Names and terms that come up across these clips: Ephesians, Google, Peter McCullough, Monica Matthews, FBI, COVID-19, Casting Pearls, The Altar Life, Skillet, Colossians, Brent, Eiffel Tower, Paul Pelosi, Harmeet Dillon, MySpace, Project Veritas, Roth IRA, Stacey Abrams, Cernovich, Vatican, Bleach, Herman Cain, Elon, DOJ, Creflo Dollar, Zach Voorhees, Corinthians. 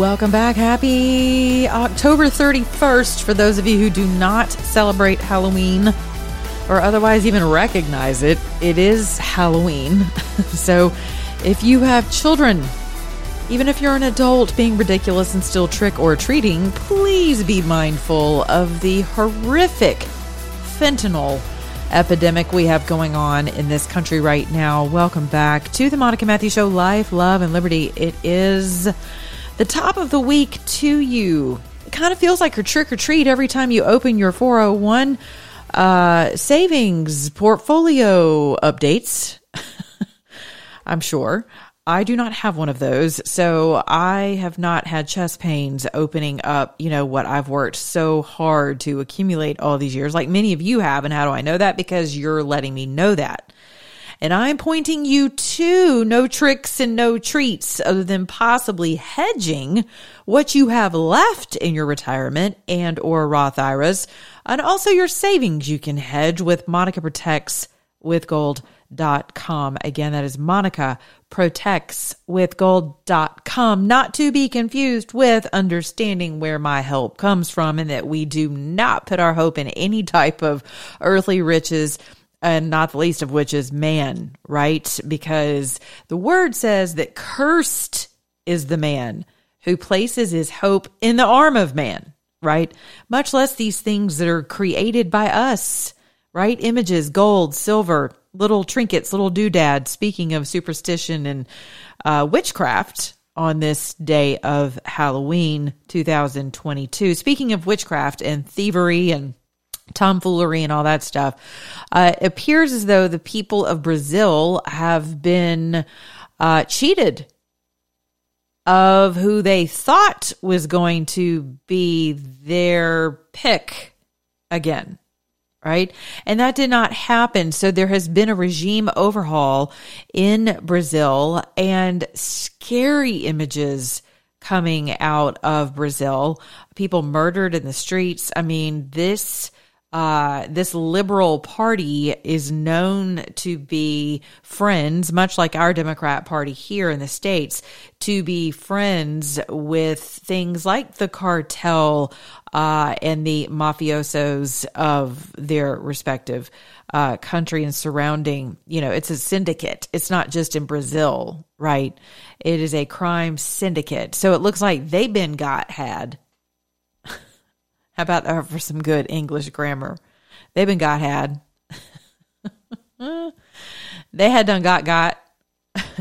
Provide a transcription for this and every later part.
Welcome back. Happy October 31st for those of you who do not celebrate Halloween or otherwise even recognize it. It is Halloween. So if you have children, even if you're an adult being ridiculous and still trick or treating, please be mindful of the horrific fentanyl epidemic we have going on in this country right now. Welcome back to the Monica Matthews Show, Life, Love, and Liberty. It is the top of the week to you. It kind of feels like your trick or treat every time you open your 401 savings portfolio updates. I'm sure. I do not have one of those, so I have not had chest pains opening up, you know, what I've worked so hard to accumulate all these years, like many of you have. And how do I know that? Because you're letting me know that. And I'm pointing you to no tricks and no treats other than possibly hedging what you have left in your retirement and or Roth IRAs, and also your savings you can hedge with Monica Protects with Gold. .com. Again, that is Monica Protects with Gold.com, not to be confused with understanding where my help comes from, and that we do not put our hope in any type of earthly riches, and not the least of which is man, right? Because the word says that cursed is the man who places his hope in the arm of man, right? Much less these things that are created by us, right? Images, gold, silver, little trinkets, little doodads. Speaking of superstition and witchcraft on this day of Halloween 2022. Speaking of witchcraft and thievery and tomfoolery and all that stuff, it appears as though the people of Brazil have been cheated of who they thought was going to be their pick again. Right? And that did not happen. So there has been a regime overhaul in Brazil, and scary images coming out of Brazil. People murdered in the streets. I mean, this liberal party is known to be friends, much like our Democrat Party here in the States, to be friends with things like the cartel and the mafiosos of their respective country and surrounding. You know, it's a syndicate. It's not just in Brazil, right? It is a crime syndicate. So it looks like they've been had. How about that for some good English grammar? They've been got had. They had done got.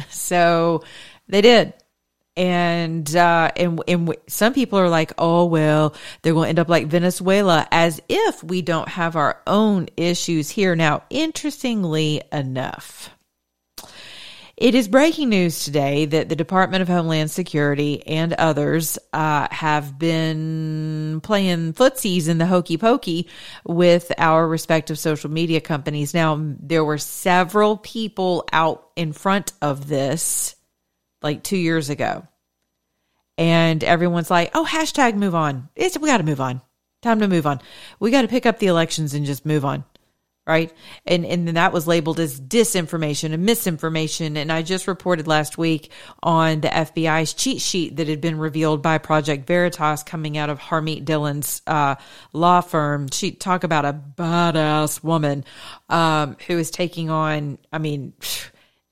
So they did. And some people are like, oh, well, they're going to end up like Venezuela, as if we don't have our own issues here. Now, interestingly enough, it is breaking news today that the Department of Homeland Security and others have been playing footsies in the hokey pokey with our respective social media companies. Now, there were several people out in front of this like 2 years ago. And everyone's like, oh, hashtag move on. We got to move on. Time to move on. We got to pick up the elections and just move on. Right. And then that was labeled as disinformation and misinformation. And I just reported last week on the FBI's cheat sheet that had been revealed by Project Veritas coming out of Harmeet Dillon's law firm. She talk about a badass woman who is taking on, I mean,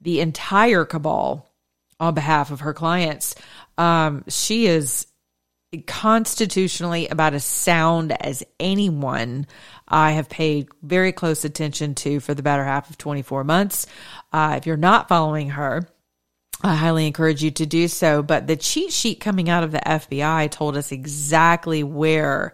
the entire cabal on behalf of her clients. She is constitutionally about as sound as anyone I have paid very close attention to for the better half of 24 months. If you're not following her, I highly encourage you to do so. But the cheat sheet coming out of the FBI told us exactly where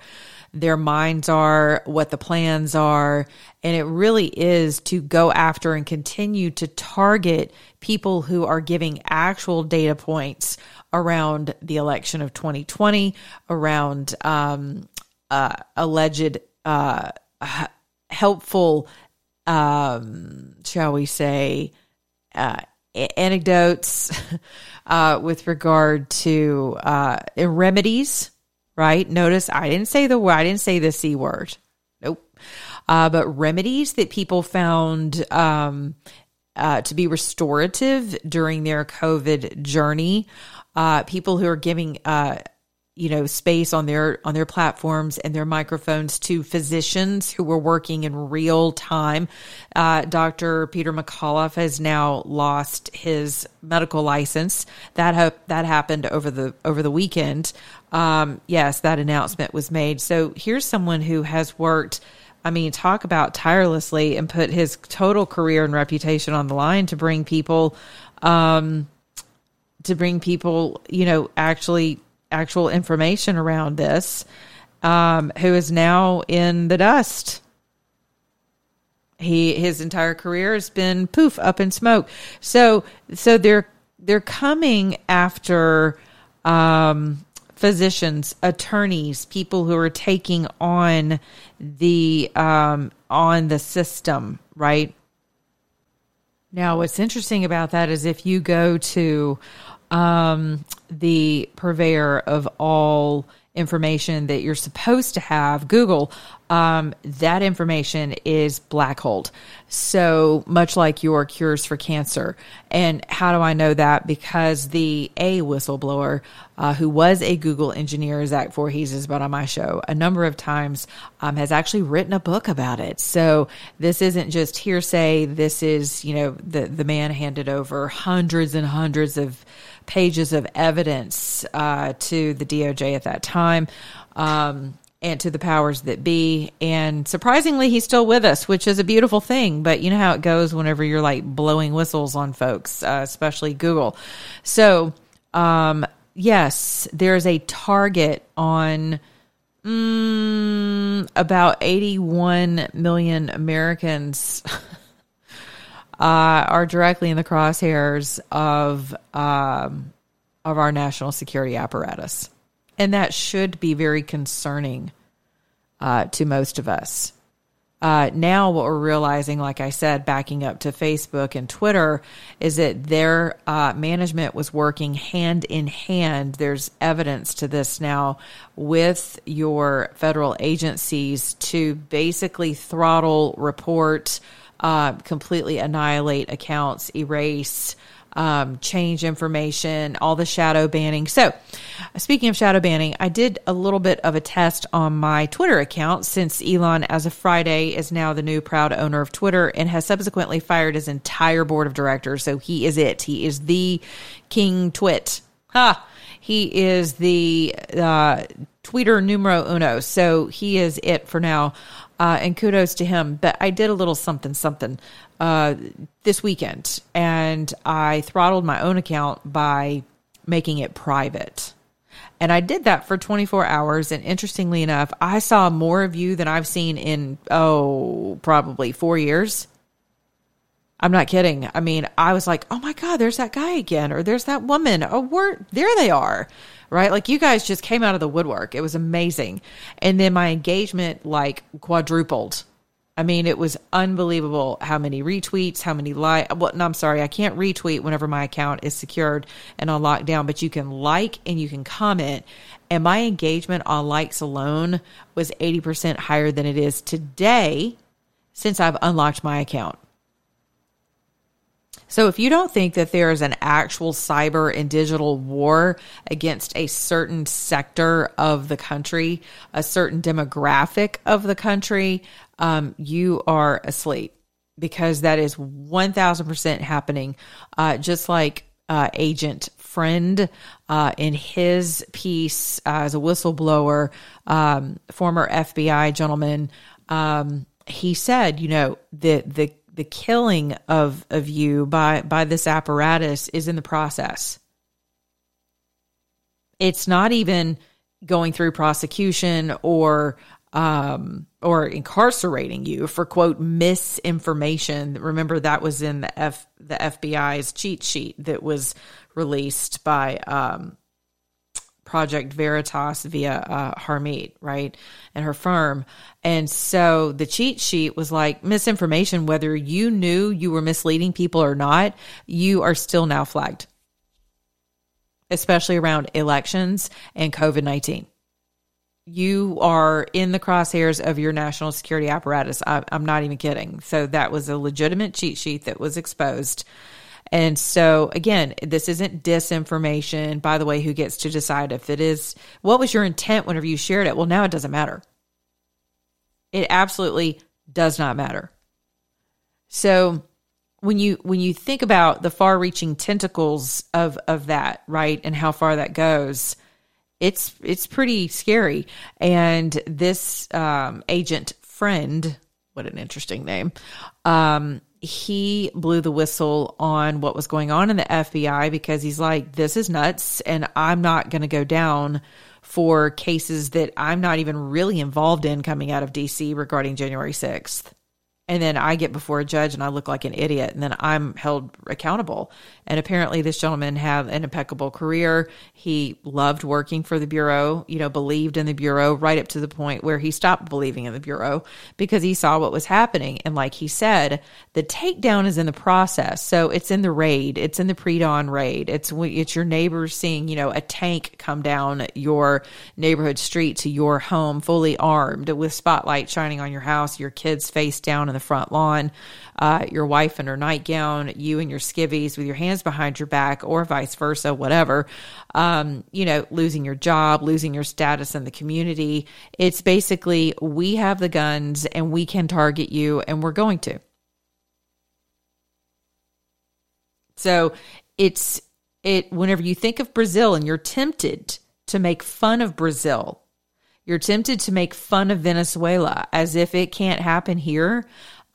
their minds are, what the plans are. And it really is to go after and continue to target people who are giving actual data points around the election of 2020, around alleged helpful, shall we say, anecdotes with regard to remedies, right? Notice I didn't say the word, I didn't say the C word. Nope. But remedies that people found to be restorative during their COVID journey. People who are giving, space on their platforms and their microphones to physicians who were working in real time. Dr. Peter McCullough has now lost his medical license. That happened over the weekend. Yes, that announcement was made. So here's someone who has worked, talk about tirelessly, and put his total career and reputation on the line to bring people, actual information around this, who is now in the dust. His entire career has been poof up in smoke. So they're coming after physicians, attorneys, people who are taking on the system, right? Now, what's interesting about that is if you go to the purveyor of all information that you're supposed to have, Google, that information is black-holed. So much like your cures for cancer. And how do I know that? Because the whistleblower, who was a Google engineer, Zach Voorhees, has been on my show a number of times, has actually written a book about it. So this isn't just hearsay. This is, the man handed over hundreds and hundreds of pages of evidence to the DOJ at that time, and to the powers that be. And surprisingly, he's still with us, which is a beautiful thing. But you know how it goes whenever you're like blowing whistles on folks, especially Google. So, yes, there's a target on about 81 million Americans are directly in the crosshairs of our national security apparatus. And that should be very concerning to most of us. Now what we're realizing, like I said, backing up to Facebook and Twitter, is that their management was working hand in hand. There's evidence to this now with your federal agencies to basically throttle, report, completely annihilate accounts, erase, change information, all the shadow banning. So speaking of shadow banning, I did a little bit of a test on my Twitter account, since Elon, as of Friday, is now the new proud owner of Twitter and has subsequently fired his entire board of directors. So he is it. He is the King Twit. He is the tweeter numero uno. So he is it for now. And kudos to him. But I did a little something this weekend, and I throttled my own account by making it private. And I did that for 24 hours. And interestingly enough, I saw more of you than I've seen in, probably 4 years. I'm not kidding. I was like, oh my God, there's that guy again, or there's that woman. Oh, there they are, right? Like, you guys just came out of the woodwork. It was amazing. And then my engagement quadrupled. It was unbelievable how many retweets, how many I'm sorry, I can't retweet whenever my account is secured and on lockdown, but you can like and you can comment. And my engagement on likes alone was 80% higher than it is today since I've unlocked my account. So if you don't think that there is an actual cyber and digital war against a certain sector of the country, a certain demographic of the country, you are asleep, because that is 1,000% happening. Just like Agent Friend in his piece as a whistleblower, former FBI gentleman, he said, the killing of you by this apparatus is in the process. It's not even going through prosecution or or incarcerating you for, quote, misinformation. Remember, that was in the FBI's cheat sheet that was released by Project Veritas via Harmeet, right, and her firm. And so the cheat sheet was like, misinformation, whether you knew you were misleading people or not, you are still now flagged, especially around elections and COVID-19. You are in the crosshairs of your national security apparatus. I'm not even kidding. So that was a legitimate cheat sheet that was exposed. And so, again, this isn't disinformation. By the way, who gets to decide if it is? What was your intent whenever you shared it? Well, now it doesn't matter. It absolutely does not matter. So when you think about the far-reaching tentacles of that, right, and how far that goes, it's pretty scary. And this agent friend, what an interesting name, he blew the whistle on what was going on in the FBI because he's like, this is nuts, and I'm not going to go down for cases that I'm not even really involved in coming out of DC regarding January 6th. And then I get before a judge and I look like an idiot, and then I'm held accountable. And apparently this gentleman had an impeccable career. He loved working for the Bureau, believed in the Bureau right up to the point where he stopped believing in the Bureau because he saw what was happening. And like he said, the takedown is in the process. So it's in the raid. It's in the pre-dawn raid. It's your neighbors seeing, a tank come down your neighborhood street to your home fully armed with spotlight shining on your house, your kids face down in the front lawn, your wife in her nightgown, you and your skivvies with your hands behind your back, or vice versa, whatever, losing your job, losing your status in the community. It's basically, we have the guns and we can target you, and we're going to. So whenever you think of Brazil and you're tempted to make fun of Brazil, you're tempted to make fun of Venezuela as if it can't happen here,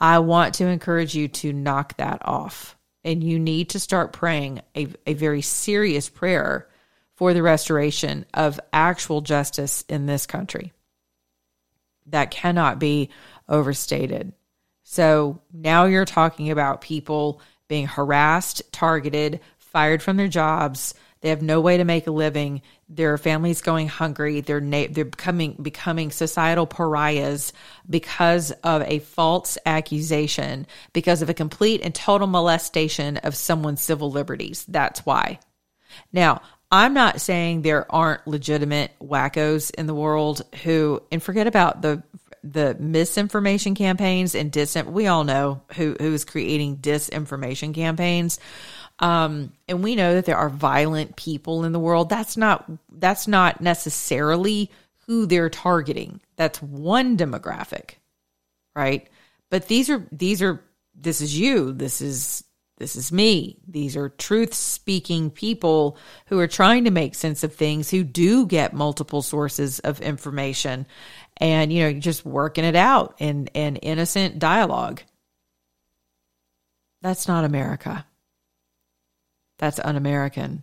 I want to encourage you to knock that off. And you need to start praying a very serious prayer for the restoration of actual justice in this country. That cannot be overstated. So now you're talking about people being harassed, targeted, fired from their jobs. They have no way to make a living. Their families going hungry. They're becoming societal pariahs because of a false accusation, because of a complete and total molestation of someone's civil liberties. That's why. Now, I'm not saying there aren't legitimate wackos in the world who, and forget about the misinformation campaigns and we all know who is creating disinformation campaigns. And we know that there are violent people in the world. That's not necessarily who they're targeting. That's one demographic, right? But this is you. This is me. These are truth-speaking people who are trying to make sense of things, who do get multiple sources of information and, just working it out in innocent dialogue. That's not America. That's un-American.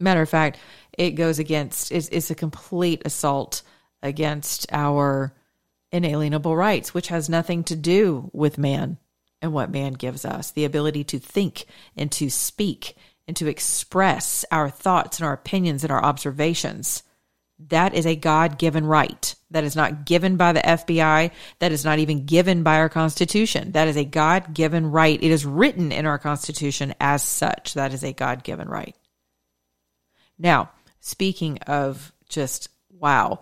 Matter of fact, it goes against, it's a complete assault against our inalienable rights, which has nothing to do with man and what man gives us. The ability to think and to speak and to express our thoughts and our opinions and our observations. That is a God-given right. That is not given by the FBI. That is not even given by our Constitution. That is a God-given right. It is written in our Constitution as such. That is a God-given right. Now, speaking of just, wow,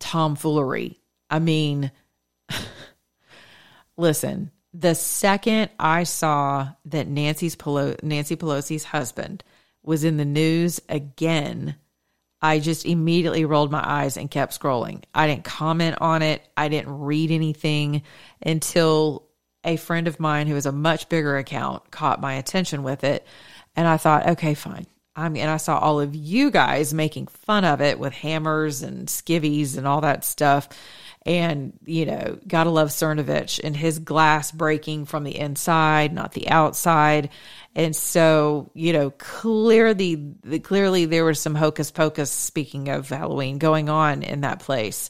tomfoolery. I mean, listen, the second I saw that Nancy Pelosi's husband was in the news again, I just immediately rolled my eyes and kept scrolling. I didn't comment on it. I didn't read anything until a friend of mine who has a much bigger account caught my attention with it. And I thought, okay, fine. And I saw all of you guys making fun of it with hammers and skivvies and all that stuff. And, you know, gotta love Cernovich and his glass breaking from the inside, not the outside. And so, you know, clearly there was some hocus pocus, speaking of Halloween, going on in that place.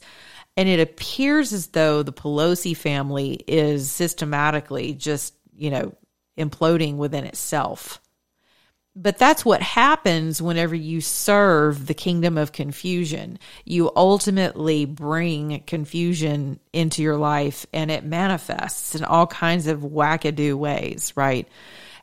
And it appears as though the Pelosi family is systematically just, you know, imploding within itself. But that's what happens whenever you serve the kingdom of confusion. You ultimately bring confusion into your life, and it manifests in all kinds of wackadoo ways, right?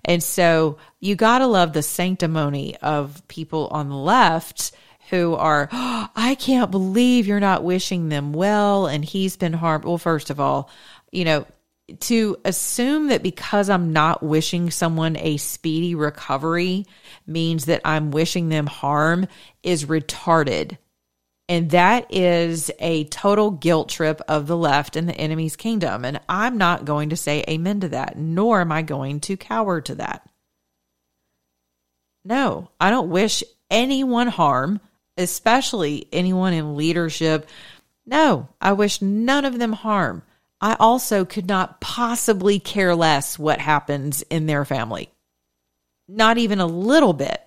And so you got to love the sanctimony of people on the left who are, oh, I can't believe you're not wishing them well, and he's been harmed. Well, first of all, you know, to assume that because I'm not wishing someone a speedy recovery means that I'm wishing them harm is retarded. And that is a total guilt trip of the left and the enemy's kingdom. And I'm not going to say amen to that, nor am I going to cower to that. No, I don't wish anyone harm, especially anyone in leadership. No, I wish none of them harm. I also could not possibly care less what happens in their family. Not even a little bit.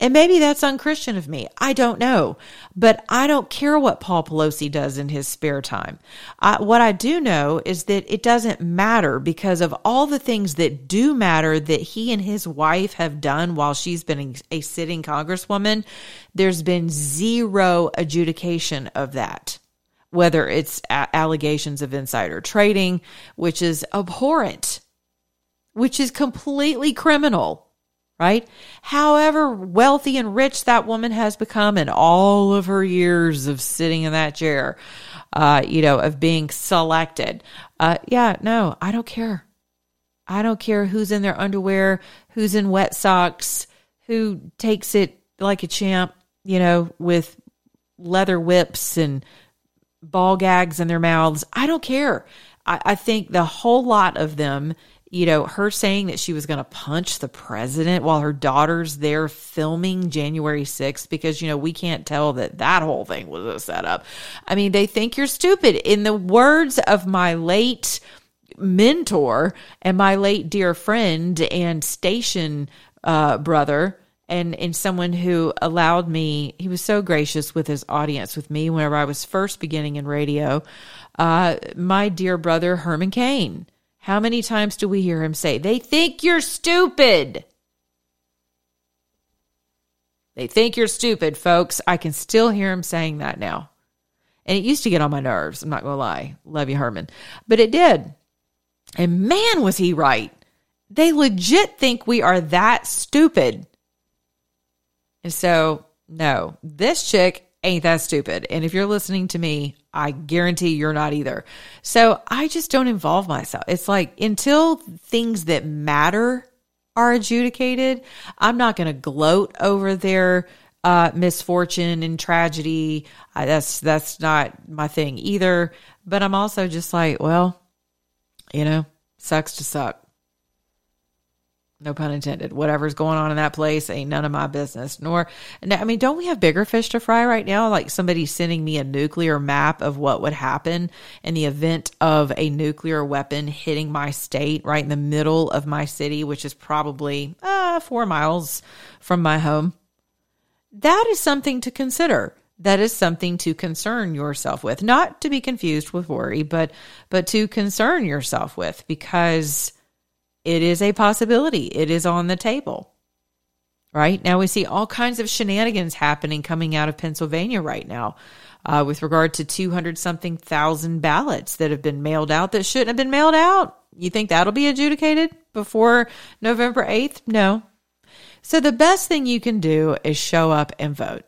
And maybe that's unchristian of me. I don't know. But I don't care what Paul Pelosi does in his spare time. What I do know is that it doesn't matter, because of all the things that do matter that he and his wife have done while she's been a sitting congresswoman, there's been zero adjudication of that. Whether it's allegations of insider trading, which is abhorrent, which is completely criminal, right? However wealthy and rich that woman has become in all of her years of sitting in that chair, you know, of being selected. No, I don't care. I don't care who's in their underwear, who's in wet socks, who takes it like a champ, you know, with leather whips and ball gags in their mouths. I don't care. I think the whole lot of them, you know, her saying that she was going to punch the president while her daughter's there filming January 6th, because, you know, we can't tell that whole thing was a setup. I mean, they think you're stupid. In the words of my late mentor and my late dear friend and station brother, and someone who allowed me, he was so gracious with his audience, with me, whenever I was first beginning in radio, my dear brother, Herman Cain. How many times do we hear him say, they think you're stupid. They think you're stupid, folks. I can still hear him saying that now. And it used to get on my nerves. I'm not going to lie. Love you, Herman. But it did. And man, was he right. They legit think we are that stupid. And so, no, this chick ain't that stupid. And if you're listening to me, I guarantee you're not either. So I just don't involve myself. It's like, until things that matter are adjudicated, I'm not going to gloat over their misfortune and tragedy. That's not my thing either. But I'm also just like, well, you know, sucks to suck. No pun intended. Whatever's going on in that place ain't none of my business. Don't we have bigger fish to fry right now? Like somebody sending me a nuclear map of what would happen in the event of a nuclear weapon hitting my state, right in the middle of my city, which is probably 4 miles from my home. That is something to consider. That is something to concern yourself with. Not to be confused with worry, but to concern yourself with, because it is a possibility. It is on the table, right? Now we see all kinds of shenanigans happening coming out of Pennsylvania right now with regard to 200-something thousand ballots that have been mailed out that shouldn't have been mailed out. You think that'll be adjudicated before November 8th? No. So the best thing you can do is show up and vote.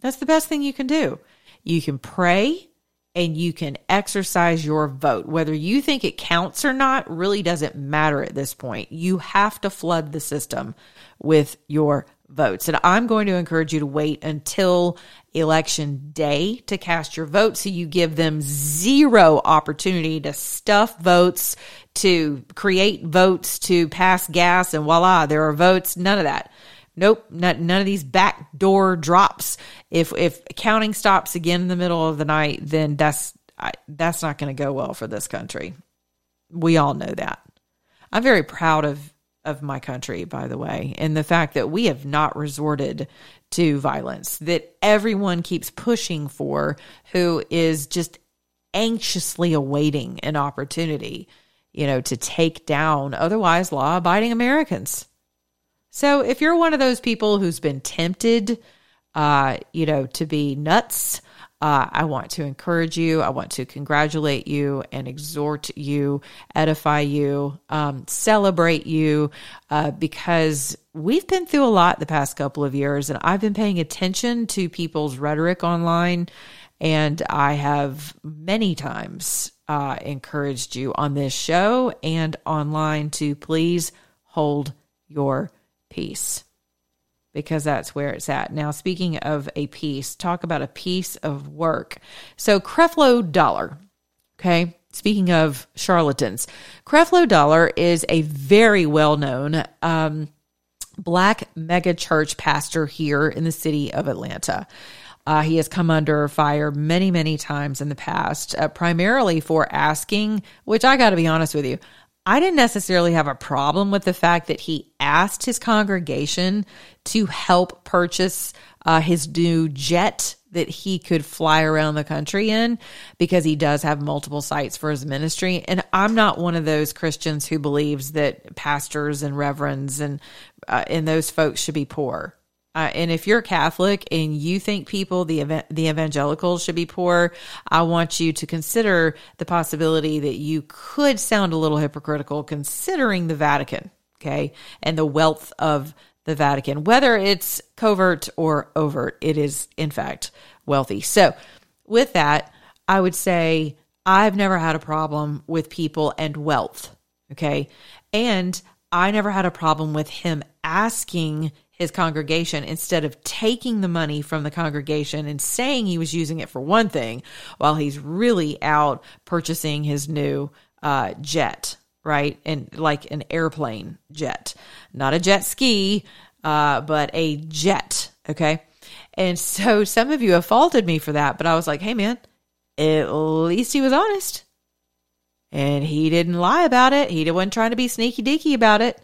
That's the best thing you can do. You can pray. And you can exercise your vote. Whether you think it counts or not really doesn't matter at this point. You have to flood the system with your votes. And I'm going to encourage you to wait until election day to cast your vote, so you give them zero opportunity to stuff votes, to create votes, to pass gas, and voila, there are votes. None of that. Nope, none of these backdoor drops. If accounting stops again in the middle of the night, then that's not going to go well for this country. We all know that. I'm very proud of my country, by the way, and the fact that we have not resorted to violence, that everyone keeps pushing for who is just anxiously awaiting an opportunity, you know, to take down otherwise law-abiding Americans. So if you're one of those people who's been tempted, you know, to be nuts, I want to encourage you. I want to congratulate you and exhort you, edify you, celebrate you, because we've been through a lot the past couple of years, and I've been paying attention to people's rhetoric online, and I have many times encouraged you on this show and online to please hold your peace, because that's where it's at. Now, speaking of a piece, talk about a piece of work. So Creflo Dollar, okay? Speaking of charlatans, Creflo Dollar is a very well-known black mega church pastor here in the city of Atlanta. He has come under fire many, many times in the past, primarily for asking, which I got to be honest with you, I didn't necessarily have a problem with the fact that he asked his congregation to help purchase his new jet that he could fly around the country in, because he does have multiple sites for his ministry. And I'm not one of those Christians who believes that pastors and reverends and those folks should be poor. And if you're Catholic and you think people, the evangelicals, should be poor, I want you to consider the possibility that you could sound a little hypocritical considering the Vatican, okay, and the wealth of the Vatican. Whether it's covert or overt, it is, in fact, wealthy. So with that, I would say I've never had a problem with people and wealth, okay? And I never had a problem with him asking his congregation, instead of taking the money from the congregation and saying he was using it for one thing, while he's really out purchasing his new jet, right? And like an airplane jet, not a jet ski, but a jet. Okay. And so some of you have faulted me for that, but I was like, hey man, at least he was honest and he didn't lie about it. He wasn't trying to be sneaky deaky about it.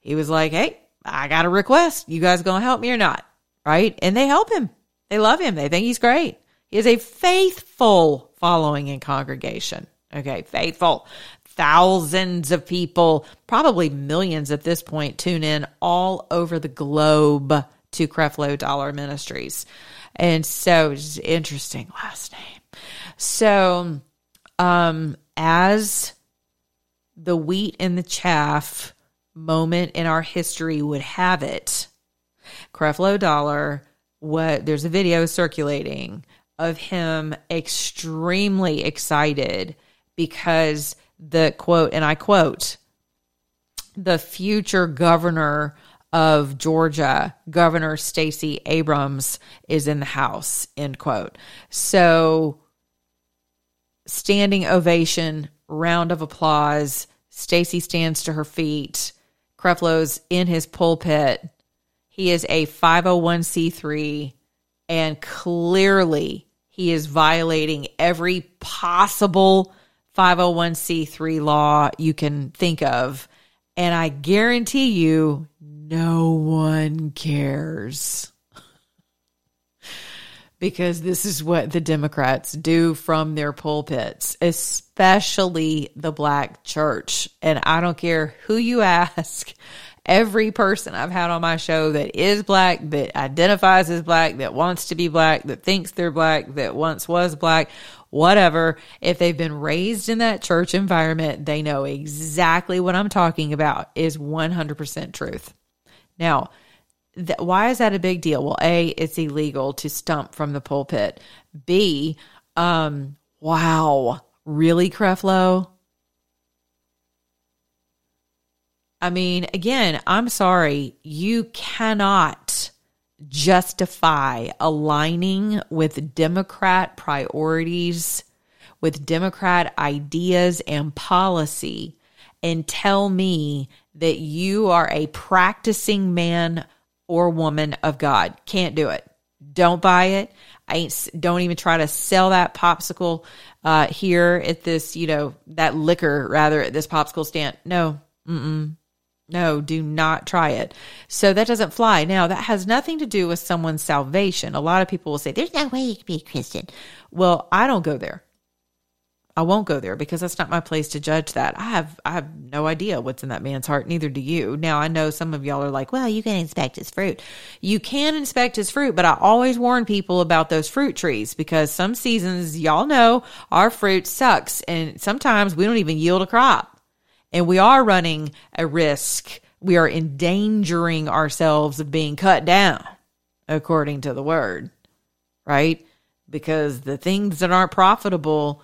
He was like, hey, I got a request. You guys going to help me or not? Right? And they help him. They love him. They think he's great. He is a faithful following and congregation. Okay, faithful. Thousands of people, probably millions at this point, tune in all over the globe to Creflo Dollar Ministries. And so, interesting last name. So, as the wheat and the chaff moment in our history would have it, Creflo Dollar, there's a video circulating of him extremely excited because the quote, and I quote, the future governor of Georgia, Governor Stacey Abrams, is in the house, end quote. So standing ovation, round of applause, Stacey stands to her feet. Creflo's in his pulpit. He is a 501c3, and clearly he is violating every possible 501c3 law you can think of. And I guarantee you, no one cares. Because this is what the Democrats do from their pulpits, especially the black church. And I don't care who you ask, every person I've had on my show that is black, that identifies as black, that wants to be black, that thinks they're black, that once was black, whatever, if they've been raised in that church environment, they know exactly what I'm talking about is 100% truth. Now, why is that a big deal? Well, A, it's illegal to stump from the pulpit. B, wow, really, Creflo? I mean, again, I'm sorry. You cannot justify aligning with Democrat priorities, with Democrat ideas and policy, and tell me that you are a practicing man or woman of God. Can't do it. Don't buy it. Don't even try to sell that popsicle here at this, that liquor rather at this popsicle stand. No, no, do not try it. So that doesn't fly. Now that has nothing to do with someone's salvation. A lot of people will say, there's no way you can be a Christian. Well, I don't go there. I won't go there because that's not my place to judge that. I have no idea what's in that man's heart. Neither do you. Now, I know some of y'all are like, well, you can inspect his fruit. You can inspect his fruit, but I always warn people about those fruit trees because some seasons, y'all know, our fruit sucks. And sometimes we don't even yield a crop. And we are running a risk. We are endangering ourselves of being cut down, according to the word, right? Because the things that aren't profitable,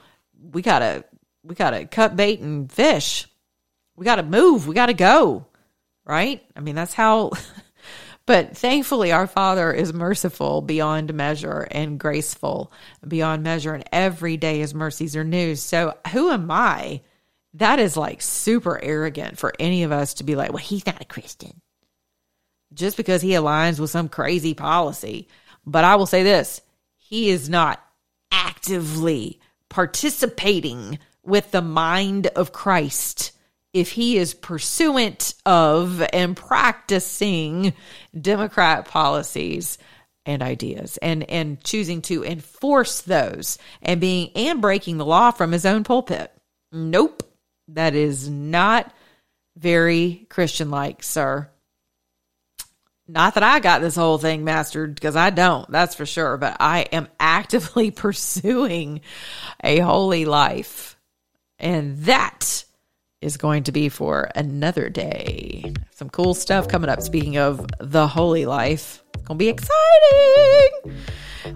we gotta cut bait and fish. We gotta move. We gotta go, right? I mean, that's how. But thankfully, our Father is merciful beyond measure and graceful beyond measure, and every day His mercies are new. So, who am I? That is like super arrogant for any of us to be like, well, he's not a Christian just because he aligns with some crazy policy. But I will say this: he is not actively participating with the mind of Christ if he is pursuant of and practicing Democrat policies and ideas and choosing to enforce those and breaking the law from his own pulpit. Nope. That is not very Christian-like, sir. Not that I got this whole thing mastered, because I don't, that's for sure. But I am actively pursuing a holy life. And that is going to be for another day. Some cool stuff coming up. Speaking of the holy life, it's going to be exciting.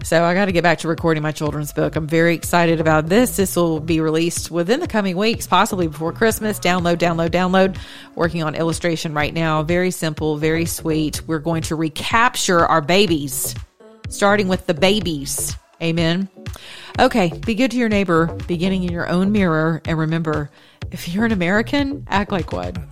So I got to get back to recording my children's book. I'm very excited about this. This will be released within the coming weeks, possibly before Christmas. Download. Working on illustration right now. Very simple, very sweet. We're going to recapture our babies, starting with the babies. Amen. Okay, be good to your neighbor, beginning in your own mirror. And remember, if you're an American, act like one.